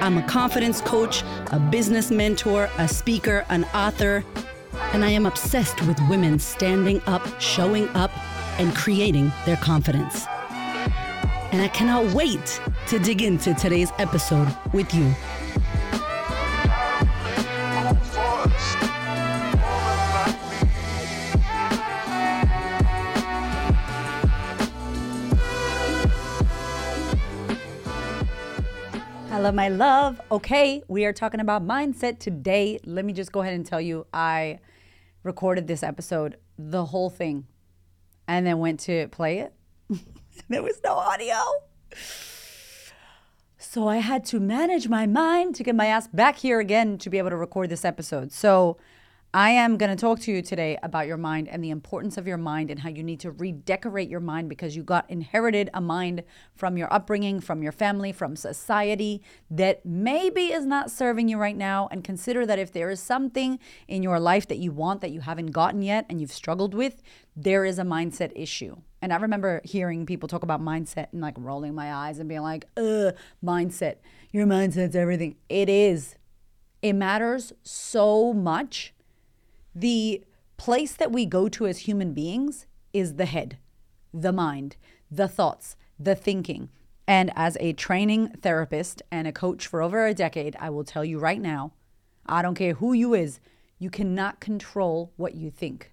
I'm a confidence coach, a business mentor, a speaker, an author, and I am obsessed with women standing up, showing up, and creating their confidence. And I cannot wait to dig into today's episode with you. Hello, my love. Okay, we are talking about mindset today. Let me just go ahead and tell you, I recorded this episode, the whole thing, and then went to play it. There was no audio. So I had to manage my mind to get my ass back here again to be able to record this episode. So I am going to talk to you today about your mind and the importance of your mind and how you need to redecorate your mind because you got inherited a mind from your upbringing, from your family, from society that maybe is not serving you right now. And consider that if there is something in your life that you want that you haven't gotten yet and you've struggled with, there is a mindset issue. And I remember hearing people talk about mindset and like rolling my eyes and being like, mindset, your mindset's everything. It is. It matters so much. The place that we go to as human beings is the head, the mind, the thoughts, the thinking. And as a training therapist and a coach for over a decade, I will tell you right now, I don't care who you is, you cannot control what you think.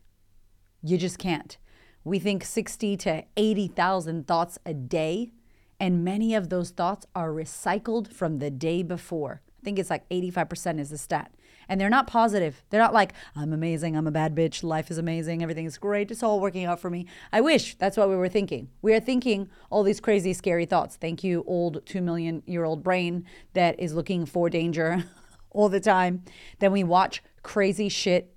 You just can't. We think 60 to 80,000 thoughts a day, and many of those thoughts are recycled from the day before. I think it's like 85% is the stat. And they're not positive. They're not like, I'm amazing, I'm a bad bitch, life is amazing, everything is great, it's all working out for me. I wish. That's what we were thinking. We are thinking all these crazy, scary thoughts. Thank you, old 2 million-year-old brain that is looking for danger all the time. Then we watch crazy shit.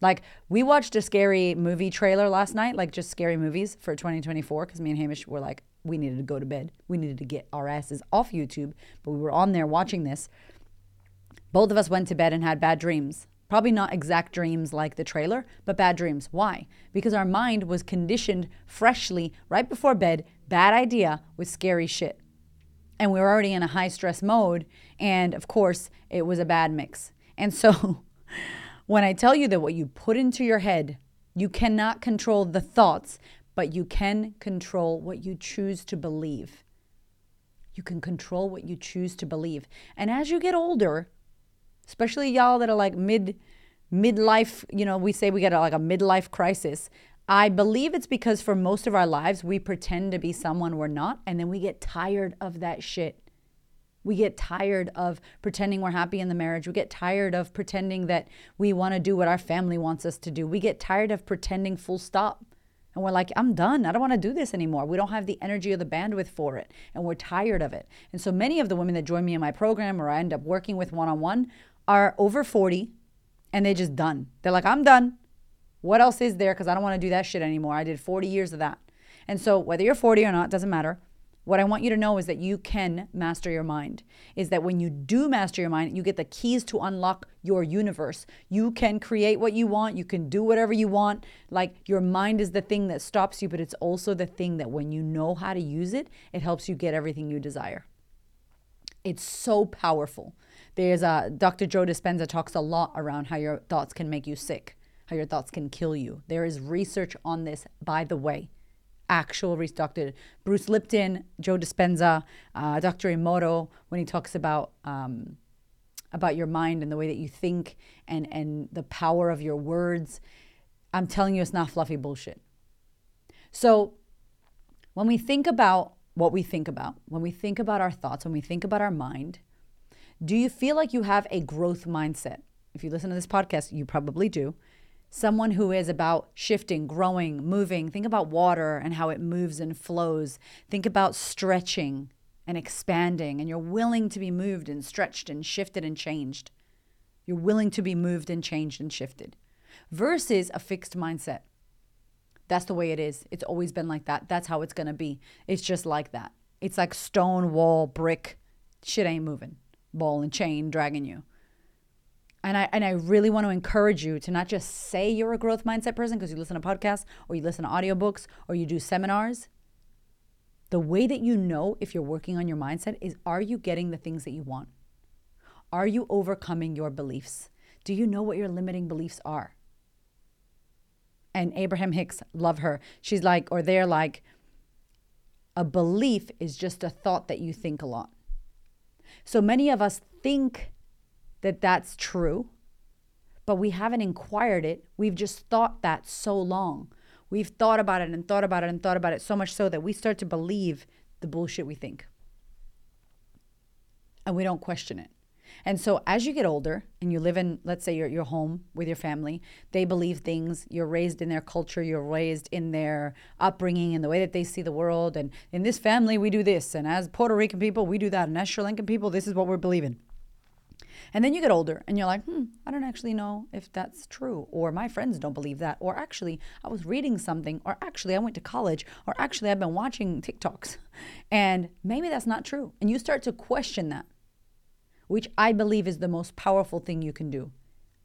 Like, we watched a scary movie trailer last night, like just scary movies for 2024, because me and Hamish were like, we needed to go to bed. We needed to get our asses off YouTube, but we were on there watching this. Both of us went to bed and had bad dreams. Probably not exact dreams like the trailer, but bad dreams. Why? Because our mind was conditioned freshly right before bed, bad idea with scary shit. And we were already in a high stress mode. And of course, it was a bad mix. And so when I tell you that what you put into your head, you cannot control the thoughts, but you can control what you choose to believe. You can control what you choose to believe. And as you get older, especially y'all that are like midlife, you know, we say we get like a midlife crisis. I believe it's because for most of our lives, we pretend to be someone we're not, and then we get tired of that shit. We get tired of pretending we're happy in the marriage. We get tired of pretending that we want to do what our family wants us to do. We get tired of pretending full stop. And we're like, I'm done. I don't want to do this anymore. We don't have the energy or the bandwidth for it. And we're tired of it. And so many of the women that join me in my program or I end up working with one-on-one are over 40 and they're just done. They're like, I'm done. What else is there? Because I don't want to do that shit anymore. I did 40 years of that. And so whether you're 40 or not, doesn't matter. What I want you to know is that you can master your mind, is that when you do master your mind, you get the keys to unlock your universe. You can create what you want. You can do whatever you want. Like, your mind is the thing that stops you, but it's also the thing that when you know how to use it, it helps you get everything you desire. It's so powerful. There's Dr. Joe Dispenza talks a lot around how your thoughts can make you sick, how your thoughts can kill you. There is research on this, by the way. Actual research. Dr. Bruce Lipton, Joe Dispenza, Dr. Emoto, when he talks about your mind and the way that you think and the power of your words. I'm telling you, it's not fluffy bullshit. So when we think about what we think about, when we think about our thoughts, when we think about our mind, do you feel like you have a growth mindset? If you listen to this podcast, you probably do. Someone who is about shifting, growing, moving. Think about water and how it moves and flows. Think about stretching and expanding, and you're willing to be moved and stretched and shifted and changed. You're willing to be moved and changed and shifted versus a fixed mindset. That's the way it is. It's always been like that. That's how it's going to be. It's just like that. It's like stone wall, brick. Shit ain't moving. Ball and chain dragging you. And I really want to encourage you to not just say you're a growth mindset person because you listen to podcasts or you listen to audiobooks or you do seminars. The way that you know if you're working on your mindset is, are you getting the things that you want? Are you overcoming your beliefs? Do you know what your limiting beliefs are? And Abraham Hicks, love her. She's like, or they're like, a belief is just a thought that you think a lot. So many of us think that that's true, but we haven't inquired it. We've just thought that so long. We've thought about it and thought about it and thought about it so much so that we start to believe the bullshit we think. And we don't question it. And so as you get older and you live in, let's say, your home with your family, they believe things, you're raised in their culture, you're raised in their upbringing and the way that they see the world. And in this family, we do this. And as Puerto Rican people, we do that. And as Sri Lankan people, this is what we're believing. And then you get older and you're like, I don't actually know if that's true, or my friends don't believe that, or actually I was reading something, or actually I went to college, or actually I've been watching TikToks, and maybe that's not true. And you start to question that, which I believe is the most powerful thing you can do.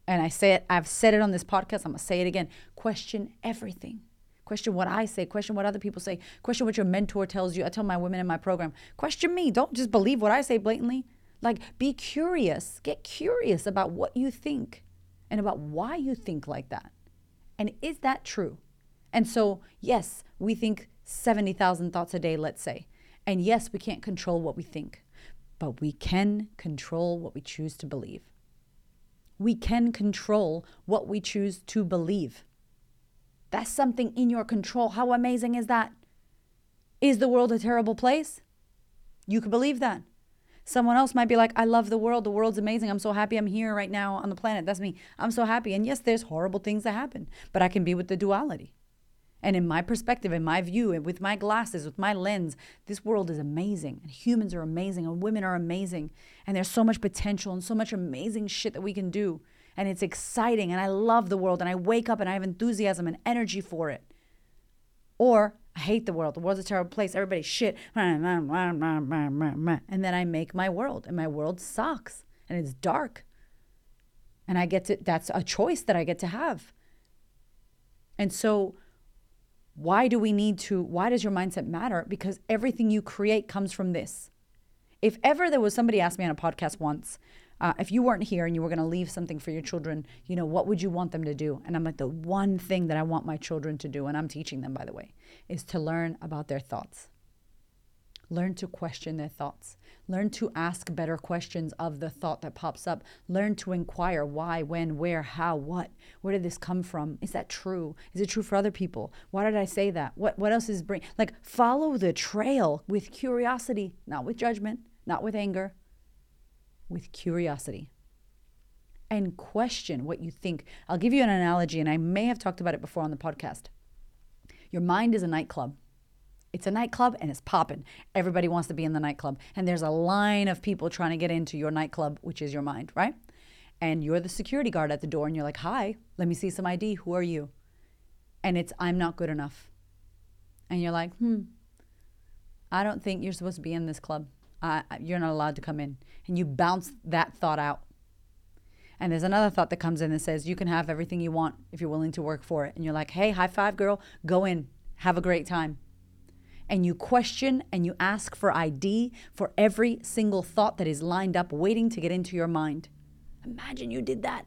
And I say it, I've said it on this podcast, I'm gonna say it again. Question everything. Question what I say, question what other people say, question what your mentor tells you. I tell my women in my program, question me. Don't just believe what I say blatantly. Like, be curious, get curious about what you think and about why you think like that. And is that true? And so, yes, we think 70,000 thoughts a day, let's say. And yes, we can't control what we think, but we can control what we choose to believe. We can control what we choose to believe. That's something in your control. How amazing is that? Is the world a terrible place? You can believe that. Someone else might be like, I love the world. The world's amazing. I'm so happy I'm here right now on the planet. That's me. I'm so happy. And yes, there's horrible things that happen, but I can be with the duality. And in my perspective, in my view, and with my glasses, with my lens, this world is amazing. And humans are amazing. And women are amazing. And there's so much potential and so much amazing shit that we can do. And it's exciting. And I love the world. And I wake up and I have enthusiasm and energy for it. Or I hate the world. The world's a terrible place. Everybody's shit. And then I make my world, and my world sucks, and it's dark. And I get to, that's a choice that I get to have. And so why does your mindset matter? Because everything you create comes from this. If ever there was, somebody asked me on a podcast once, if you weren't here and you were going to leave something for your children, you know, what would you want them to do? And I'm like, the one thing that I want my children to do, and I'm teaching them, by the way, is to learn about their thoughts. Learn to question their thoughts. Learn to ask better questions of the thought that pops up. Learn to inquire why, when, where, how, what. Where did this come from? Is that true? Is it true for other people? Why did I say that? What else is bring? Like, follow the trail with curiosity, not with judgment, not with anger. With curiosity, and question what you think. I'll give you an analogy, and I may have talked about it before on the podcast. Your mind is a nightclub. It's a nightclub, and it's popping. Everybody wants to be in the nightclub, and there's a line of people trying to get into your nightclub, which is your mind, right? And you're the security guard at the door, and you're like, hi, let me see some ID. Who are you? And it's, I'm not good enough. And you're like, I don't think you're supposed to be in this club. You're not allowed to come in. And you bounce that thought out. And there's another thought that comes in that says, you can have everything you want if you're willing to work for it. And you're like, hey, high five, girl, go in, have a great time. And you question and you ask for ID for every single thought that is lined up waiting to get into your mind. Imagine you did that.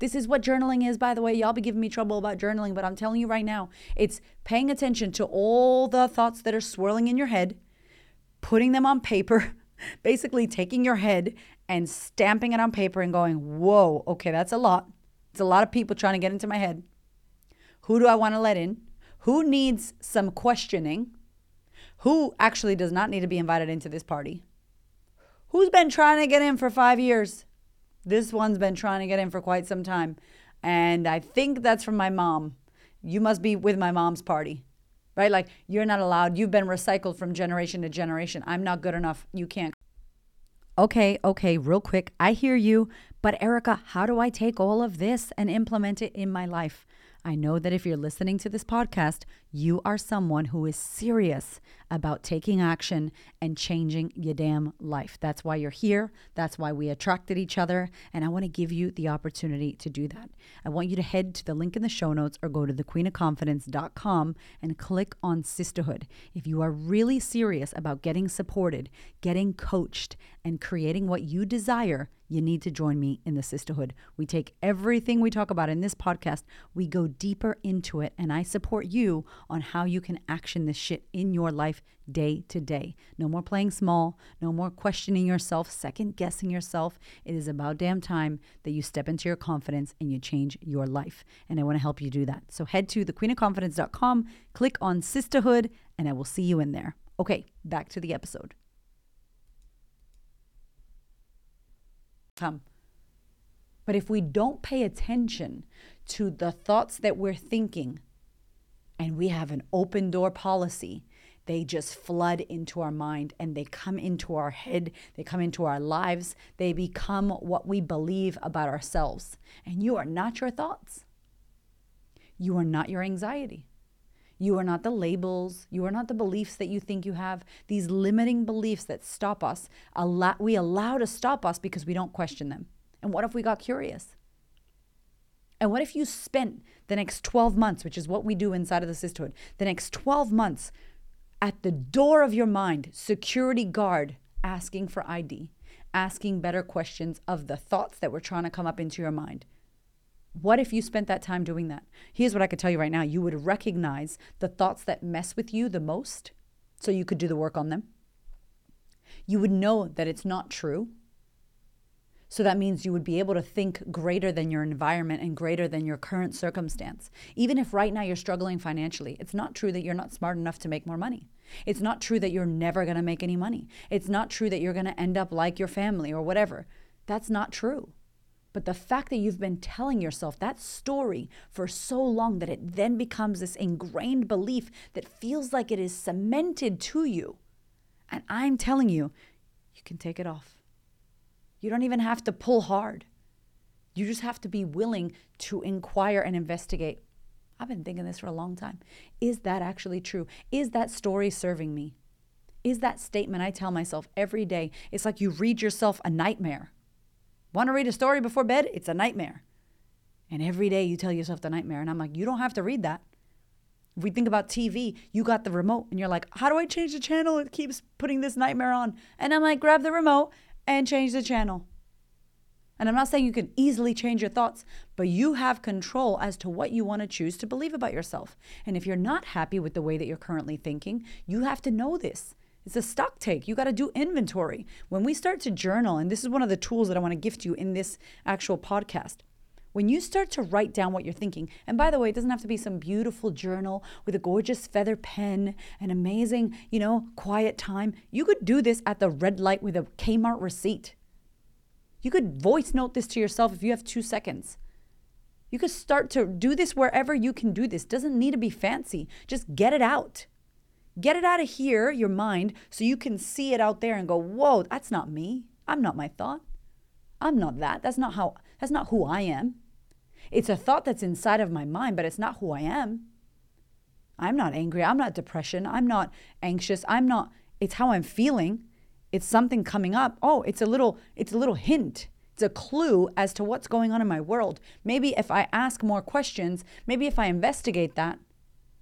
This is what journaling is, by the way. Y'all be giving me trouble about journaling, but I'm telling you right now, it's paying attention to all the thoughts that are swirling in your head, putting them on paper, basically taking your head and stamping it on paper and going, whoa, okay, that's a lot. It's a lot of people trying to get into my head. Who do I want to let in? Who needs some questioning? Who actually does not need to be invited into this party? Who's been trying to get in for 5 years? This one's been trying to get in for quite some time. And I think that's from my mom. You must be with my mom's party. Right? Like, you're not allowed. You've been recycled from generation to generation. I'm not good enough. You can't. Okay, real quick, I hear you, but Erica, how do I take all of this and implement it in my life? I know that if you're listening to this podcast, you are someone who is serious about taking action and changing your damn life. That's why you're here. That's why we attracted each other. And I want to give you the opportunity to do that. I want you to head to the link in the show notes or go to thequeenofconfidence.com and click on Sisterhood. If you are really serious about getting supported, getting coached, and creating what you desire, you need to join me in the sisterhood. We take everything we talk about in this podcast, we go deeper into it, and I support you on how you can action this shit in your life day to day. No more playing small, no more questioning yourself, second guessing yourself. It is about damn time that you step into your confidence and you change your life. And I want to help you do that. So head to thequeenofconfidence.com, click on Sisterhood, and I will see you in there. Okay, back to the episode. But if we don't pay attention to the thoughts that we're thinking, and we have an open door policy, they just flood into our mind and they come into our head, they come into our lives, they become what we believe about ourselves. And you are not your thoughts. You are not your anxiety. You are not the labels. You are not the beliefs that you think you have. These limiting beliefs that stop us, we allow to stop us because we don't question them. And what if we got curious? And what if you spent the next 12 months, which is what we do inside of the sisterhood, the next 12 months at the door of your mind, security guard, asking for ID, asking better questions of the thoughts that were trying to come up into your mind? What if you spent that time doing that? Here's what I could tell you right now. You would recognize the thoughts that mess with you the most, so you could do the work on them. You would know that it's not true. So that means you would be able to think greater than your environment and greater than your current circumstance. Even if right now you're struggling financially, it's not true that you're not smart enough to make more money. It's not true that you're never going to make any money. It's not true that you're going to end up like your family or whatever. That's not true. But the fact that you've been telling yourself that story for so long that it then becomes this ingrained belief that feels like it is cemented to you. And I'm telling you, you can take it off. You don't even have to pull hard. You just have to be willing to inquire and investigate. I've been thinking this for a long time. Is that actually true? Is that story serving me? Is that statement I tell myself every day? It's like you read yourself a nightmare. Want to read a story before bed? It's a nightmare. And every day you tell yourself the nightmare. And I'm like, you don't have to read that. If we think about TV, you got the remote and you're like, how do I change the channel? It keeps putting this nightmare on. And I'm like, grab the remote and change the channel. And I'm not saying you can easily change your thoughts, but you have control as to what you want to choose to believe about yourself. And if you're not happy with the way that you're currently thinking, you have to know this. It's a stock take. You got to do inventory. When we start to journal, and this is one of the tools that I want to gift you in this actual podcast, when you start to write down what you're thinking, and by the way, it doesn't have to be some beautiful journal with a gorgeous feather pen, an amazing, quiet time. You could do this at the red light with a Kmart receipt. You could voice note this to yourself if you have 2 seconds. You could start to do this wherever you can do this. Doesn't need to be fancy. Just get it out. Get it out of here, your mind, so you can see it out there and go, whoa, that's not me. I'm not my thought. I'm not that. That's not who I am. It's a thought that's inside of my mind, but it's not who I am. I'm not angry. I'm not depression. I'm not anxious. It's how I'm feeling. It's something coming up. Oh, it's a little hint. It's a clue as to what's going on in my world. Maybe if I ask more questions, maybe if I investigate that,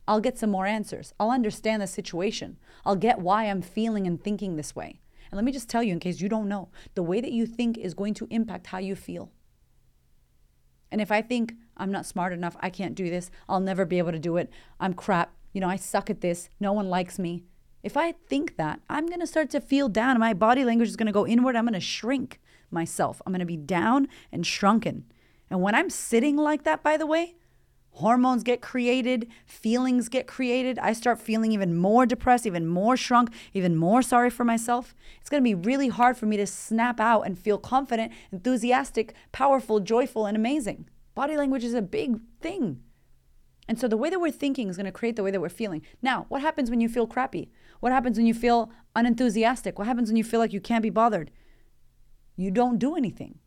I'll get some more answers. I'll understand the situation. I'll get why I'm feeling and thinking this way. And let me just tell you, in case you don't know, the way that you think is going to impact how you feel. And if I think I'm not smart enough, I can't do this, I'll never be able to do it, I'm crap, I suck at this, no one likes me. If I think that, I'm going to start to feel down and my body language is going to go inward. I'm going to shrink myself. I'm going to be down and shrunken. And when I'm sitting like that, by the way, hormones get created, feelings get created. I start feeling even more depressed, even more shrunk, even more sorry for myself. It's going to be really hard for me to snap out and feel confident, enthusiastic, powerful, joyful, and amazing. Body language is a big thing. And so the way that we're thinking is going to create the way that we're feeling. Now, what happens when you feel crappy? What happens when you feel unenthusiastic? What happens when you feel like you can't be bothered? you don't do anything.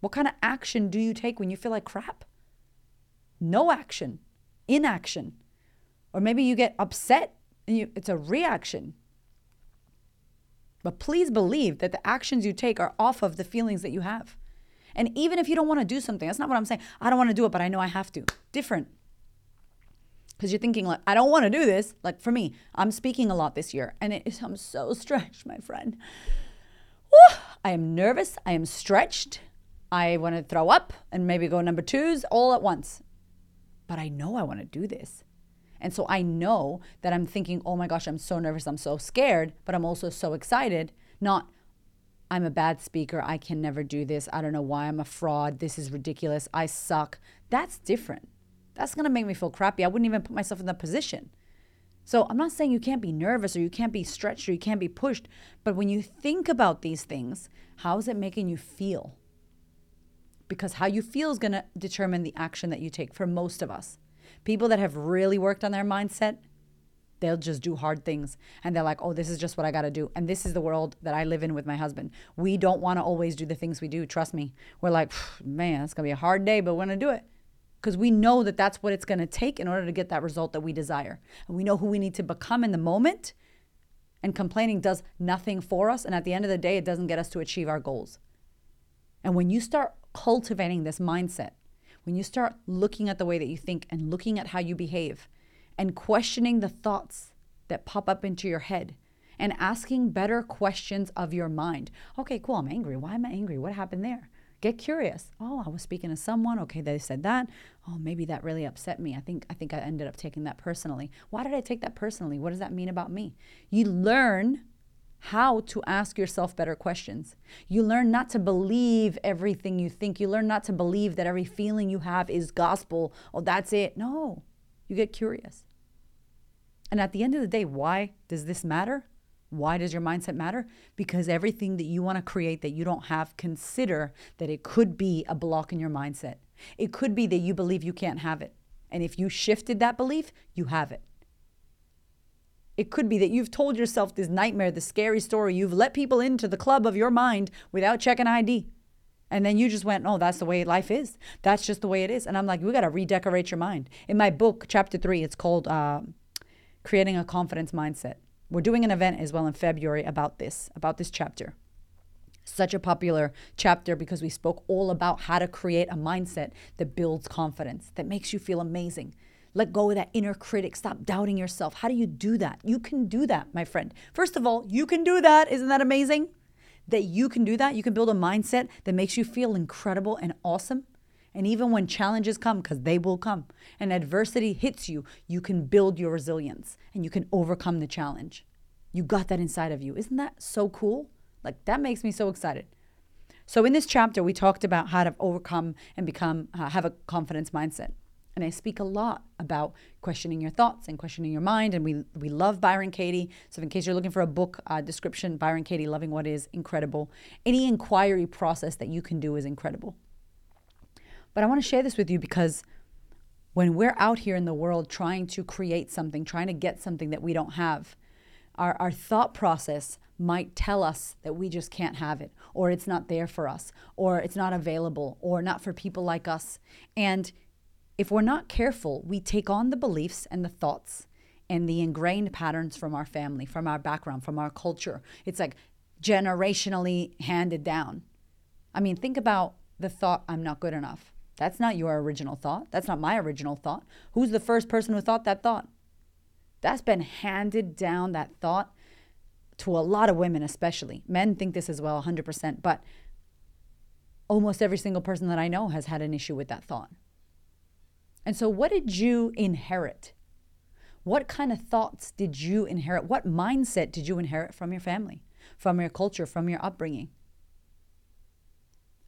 What kind of action do you take when you feel like crap? No action, inaction. Or maybe you get upset and it's a reaction. But please believe that the actions you take are off of the feelings that you have. And even if you don't want to do something, that's not what I'm saying. I don't want to do it, but I know I have to. Different. Because you're thinking like, I don't want to do this. Like for me, I'm speaking a lot this year and I'm so stretched, my friend. Woo! I am nervous. I am stretched. I want to throw up and maybe go number twos all at once. But I know I want to do this. And so I know that I'm thinking, oh my gosh, I'm so nervous. I'm so scared, but I'm also so excited. Not, I'm a bad speaker. I can never do this. I don't know why I'm a fraud. This is ridiculous. I suck. That's different. That's going to make me feel crappy. I wouldn't even put myself in that position. So I'm not saying you can't be nervous or you can't be stretched or you can't be pushed. But when you think about these things, how is it making you feel? Because how you feel is going to determine the action that you take for most of us. People that have really worked on their mindset, they'll just do hard things. And they're like, oh, this is just what I got to do. And this is the world that I live in with my husband. We don't want to always do the things we do. Trust me. We're like, man, it's going to be a hard day, but we're going to do it. Because we know that that's what it's going to take in order to get that result that we desire. And we know who we need to become in the moment. And complaining does nothing for us. And at the end of the day, it doesn't get us to achieve our goals. And when you start cultivating this mindset, when you start looking at the way that you think and looking at how you behave and questioning the thoughts that pop up into your head and asking better questions of your mind. Okay, cool, I'm angry. Why am I angry? What happened there? Get curious. Oh, I was speaking to someone. Okay, they said that. Oh, maybe that really upset me. I think I ended up taking that personally. Why did I take that personally? What does that mean about me? You learn how to ask yourself better questions. You learn not to believe everything you think. You learn not to believe that every feeling you have is gospel. Oh, that's it. No, you get curious. And at the end of the day, why does this matter? Why does your mindset matter? Because everything that you want to create that you don't have, consider that it could be a block in your mindset. It could be that you believe you can't have it. And if you shifted that belief, you have it. It could be that you've told yourself this nightmare, this scary story. You've let people into the club of your mind without checking ID. And then you just went, oh, that's the way life is. That's just the way it is. And I'm like, we got to redecorate your mind. In my book, chapter 3, it's called Creating a Confidence Mindset. We're doing an event as well in February about this chapter. Such a popular chapter because we spoke all about how to create a mindset that builds confidence, that makes you feel amazing. Let go of that inner critic. Stop doubting yourself. How do you do that? You can do that, my friend. First of all, you can do that. Isn't that amazing? That you can do that. You can build a mindset that makes you feel incredible and awesome. And even when challenges come, because they will come, and adversity hits you, you can build your resilience and you can overcome the challenge. You got that inside of you. Isn't that so cool? Like, that makes me so excited. So in this chapter, we talked about how to overcome and become, have a confidence mindset. And I speak a lot about questioning your thoughts and questioning your mind. And we love Byron Katie. So in case you're looking for a book description, Byron Katie, Loving What Is, incredible. Any inquiry process that you can do is incredible. But I want to share this with you because when we're out here in the world trying to create something, trying to get something that we don't have, our thought process might tell us that we just can't have it, or it's not there for us, or it's not available, or not for people like us. And if we're not careful, we take on the beliefs and the thoughts and the ingrained patterns from our family, from our background, from our culture. It's like generationally handed down. I mean, think about the thought, I'm not good enough. That's not your original thought. That's not my original thought. Who's the first person who thought that thought? That's been handed down, that thought, to a lot of women especially. Men think this as well, 100%. But almost every single person that I know has had an issue with that thought. And so what did you inherit? What kind of thoughts did you inherit? What mindset did you inherit from your family, from your culture, from your upbringing?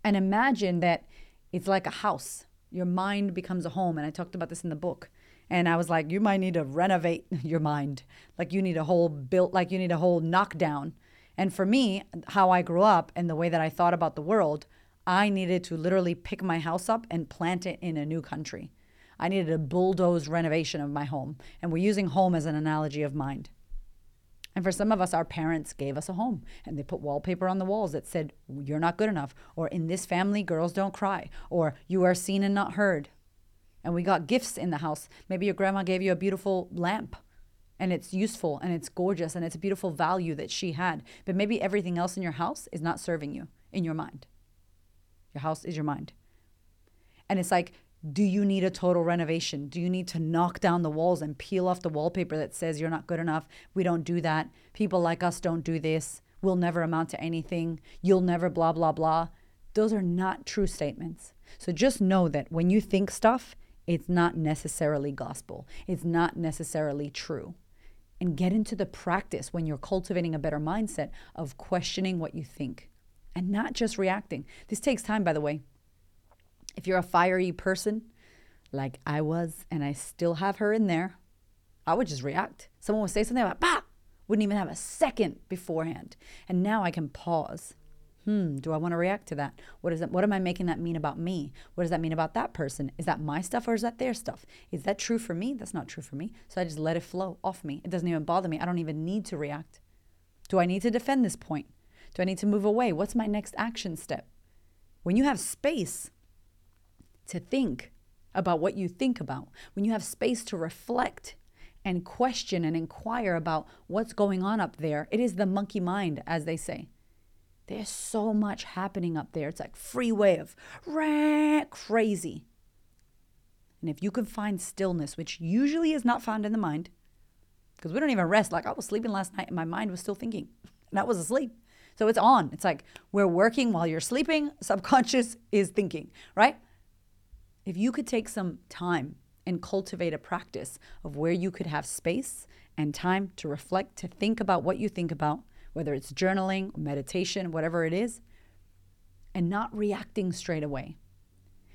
And imagine that it's like a house. Your mind becomes a home. And I talked about this in the book. And I was like, you might need to renovate your mind. Like you need a whole built, like you need a whole knockdown. And for me, how I grew up and the way that I thought about the world, I needed to literally pick my house up and plant it in a new country. I needed a bulldoze renovation of my home. And we're using home as an analogy of mind. And for some of us, our parents gave us a home and they put wallpaper on the walls that said, you're not good enough, or in this family, girls don't cry, or you are seen and not heard. And we got gifts in the house. Maybe your grandma gave you a beautiful lamp and it's useful and it's gorgeous and it's a beautiful value that she had. But maybe everything else in your house is not serving you in your mind. Your house is your mind. And it's like, do you need a total renovation? Do you need to knock down the walls and peel off the wallpaper that says you're not good enough? We don't do that. People like us don't do this. We'll never amount to anything. You'll never blah, blah, blah. Those are not true statements. So just know that when you think stuff, it's not necessarily gospel. It's not necessarily true. And get into the practice when you're cultivating a better mindset of questioning what you think and not just reacting. This takes time, by the way. If you're a fiery person, like I was, and I still have her in there, I would just react. Someone would say something about, bah! Wouldn't even have a second beforehand. And now I can pause. Do I want to react to that? What am I making that mean about me? What does that mean about that person? Is that my stuff or is that their stuff? Is that true for me? That's not true for me. So I just let it flow off me. It doesn't even bother me. I don't even need to react. Do I need to defend this point? Do I need to move away? What's my next action step? When you have space to think about what you think about, when you have space to reflect and question and inquire about what's going on up there, it is the monkey mind, as they say. There's so much happening up there. It's like free wave, crazy. And if you can find stillness, which usually is not found in the mind, because we don't even rest. Like I was sleeping last night and my mind was still thinking and I was asleep. So it's on. It's like we're working while you're sleeping. Subconscious is thinking, right? If you could take some time and cultivate a practice of where you could have space and time to reflect, to think about what you think about, whether it's journaling, meditation, whatever it is, and not reacting straight away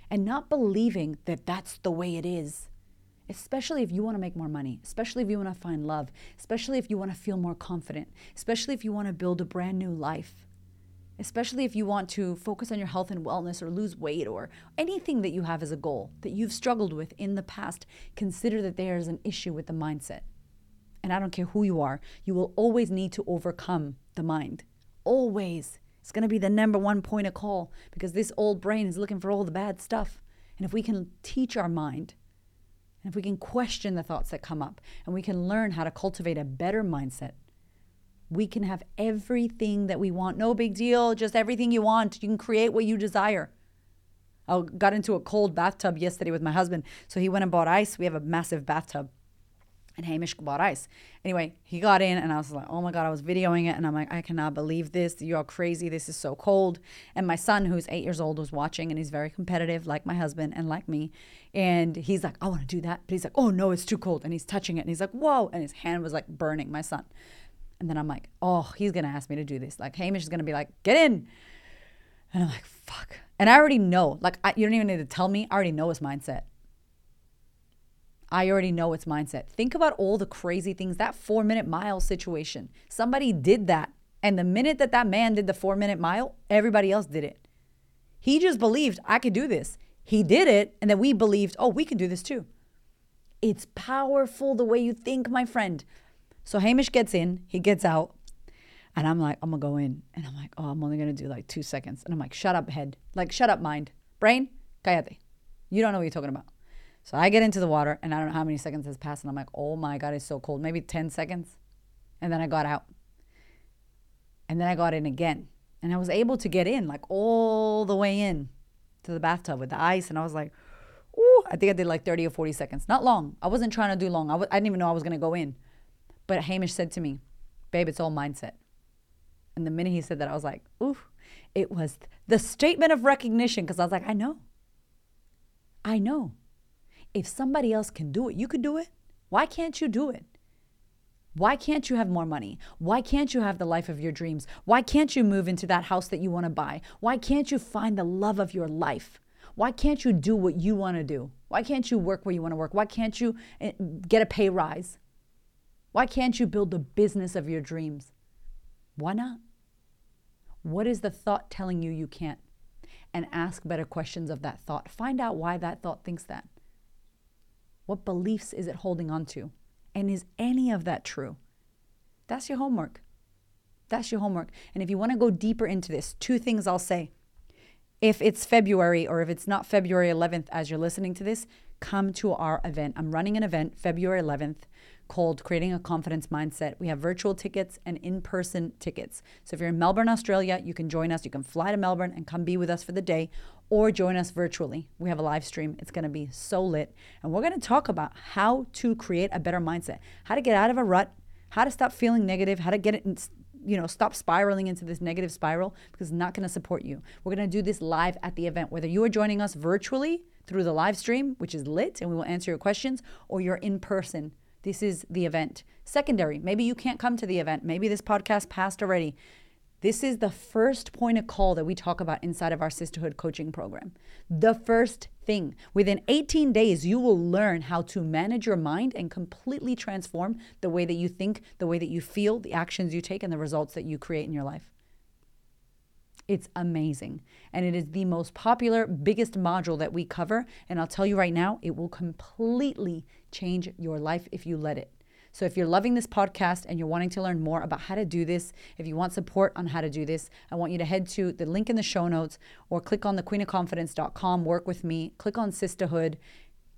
and not believing that that's the way it is, especially if you want to make more money, especially if you want to find love, especially if you want to feel more confident, especially if you want to build a brand new life, especially if you want to focus on your health and wellness or lose weight or anything that you have as a goal that you've struggled with in the past. Consider that there is an issue with the mindset. And I don't care who you are, you will always need to overcome the mind. Always. It's going to be the number one point of call because this old brain is looking for all the bad stuff. And if we can teach our mind, and if we can question the thoughts that come up, and we can learn how to cultivate a better mindset, we can have everything that we want. No big deal, just everything you want. You can create what you desire. I got into a cold bathtub yesterday with my husband. So he went and bought ice. We have a massive bathtub. And Hamish bought ice. Anyway, he got in and I was like, oh my God, I was videoing it. And I'm like, I cannot believe this. You're crazy. This is so cold. And my son, who's 8 years old, was watching and he's very competitive, like my husband and like me. And he's like, I want to do that. But he's like, oh no, it's too cold. And he's touching it. And he's like, whoa. And his hand was like burning, my son. And then I'm like, oh, he's going to ask me to do this. Like Hamish is going to be like, get in. And I'm like, fuck. And I already know, like, you don't even need to tell me. I already know his mindset. I already know it's mindset. Think about all the crazy things, that 4-minute mile situation. Somebody did that. And the minute that that man did the 4-minute mile, everybody else did it. He just believed I could do this. He did it. And then we believed, oh, we can do this too. It's powerful the way you think, my friend. So Hamish gets in, he gets out. And I'm like, I'm gonna go in. And I'm like, oh, I'm only gonna do like 2 seconds. And I'm like, shut up head. Like, shut up mind. Brain, cállate. You don't know what you're talking about. So I get into the water and I don't know how many seconds has passed and I'm like, oh my God, it's so cold. Maybe 10 seconds. And then I got out. And then I got in again. And I was able to get in like all the way in to the bathtub with the ice. And I was like, ooh, I think I did like 30 or 40 seconds. Not long. I wasn't trying to do long. I didn't even know I was going to go in. But Hamish said to me, babe, it's all mindset. And the minute he said that, I was like, ooh, it was the statement of recognition. Because I was like, I know. I know. If somebody else can do it, you could do it. Why can't you do it? Why can't you have more money? Why can't you have the life of your dreams? Why can't you move into that house that you want to buy? Why can't you find the love of your life? Why can't you do what you want to do? Why can't you work where you want to work? Why can't you get a pay rise? Why can't you build the business of your dreams? Why not? What is the thought telling you you can't? And ask better questions of that thought. Find out why that thought thinks that. What beliefs is it holding on to? And is any of that true? That's your homework. That's your homework. And if you want to go deeper into this, two things I'll say. If it's February, or if it's not February 11th as you're listening to this, come to our event. I'm running an event February 11th called Creating a Confidence Mindset. We have virtual tickets and in-person tickets. So if you're in Melbourne, Australia, you can join us. You can fly to Melbourne and come be with us for the day, or join us virtually. We have a live stream. It's going to be so lit. And we're going to talk about how to create a better mindset, how to get out of a rut, how to stop feeling negative, how to get it, stop spiraling into this negative spiral, because it's not going to support you. We're going to do this live at the event, whether you are joining us virtually through the live stream, which is lit, and we will answer your questions, or you're in person. This is the event. Secondary, maybe you can't come to the event. Maybe this podcast passed already. This is the first point of call that we talk about inside of our sisterhood coaching program. The first thing. Within 18 days, you will learn how to manage your mind and completely transform the way that you think, the way that you feel, the actions you take, and the results that you create in your life. It's amazing. And it is the most popular, biggest module that we cover. And I'll tell you right now, it will completely change your life if you let it. So if you're loving this podcast and you're wanting to learn more about how to do this, if you want support on how to do this, I want you to head to the link in the show notes, or click on thequeenofconfidence.com, work with me, click on sisterhood.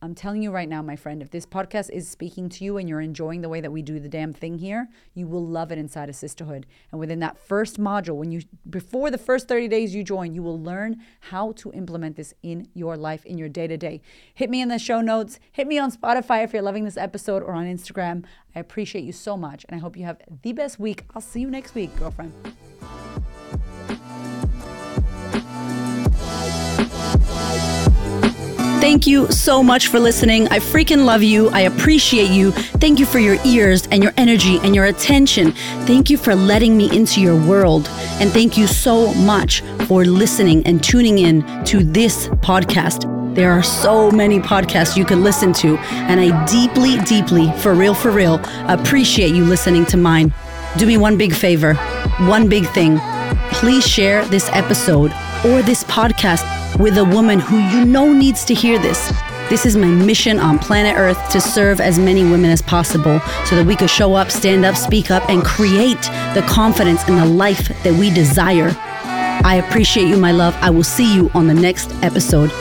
I'm telling you right now, my friend, if this podcast is speaking to you and you're enjoying the way that we do the damn thing here, you will love it inside of sisterhood. And within that first module, before the first 30 days you join, you will learn how to implement this in your life, in your day-to-day. Hit me in the show notes. Hit me on Spotify if you're loving this episode, or on Instagram. I appreciate you so much, and I hope you have the best week. I'll see you next week, girlfriend. Thank you so much for listening. I freaking love you. I appreciate you. Thank you for your ears and your energy and your attention. Thank you for letting me into your world. And thank you so much for listening and tuning in to this podcast. There are so many podcasts you can listen to, and I deeply, deeply, for real, appreciate you listening to mine. Do me one big favor, one big thing. Please share this episode or this podcast with a woman who you know needs to hear this. This is my mission on planet Earth, to serve as many women as possible so that we could show up, stand up, speak up, and create the confidence and the life that we desire. I appreciate you, my love. I will see you on the next episode.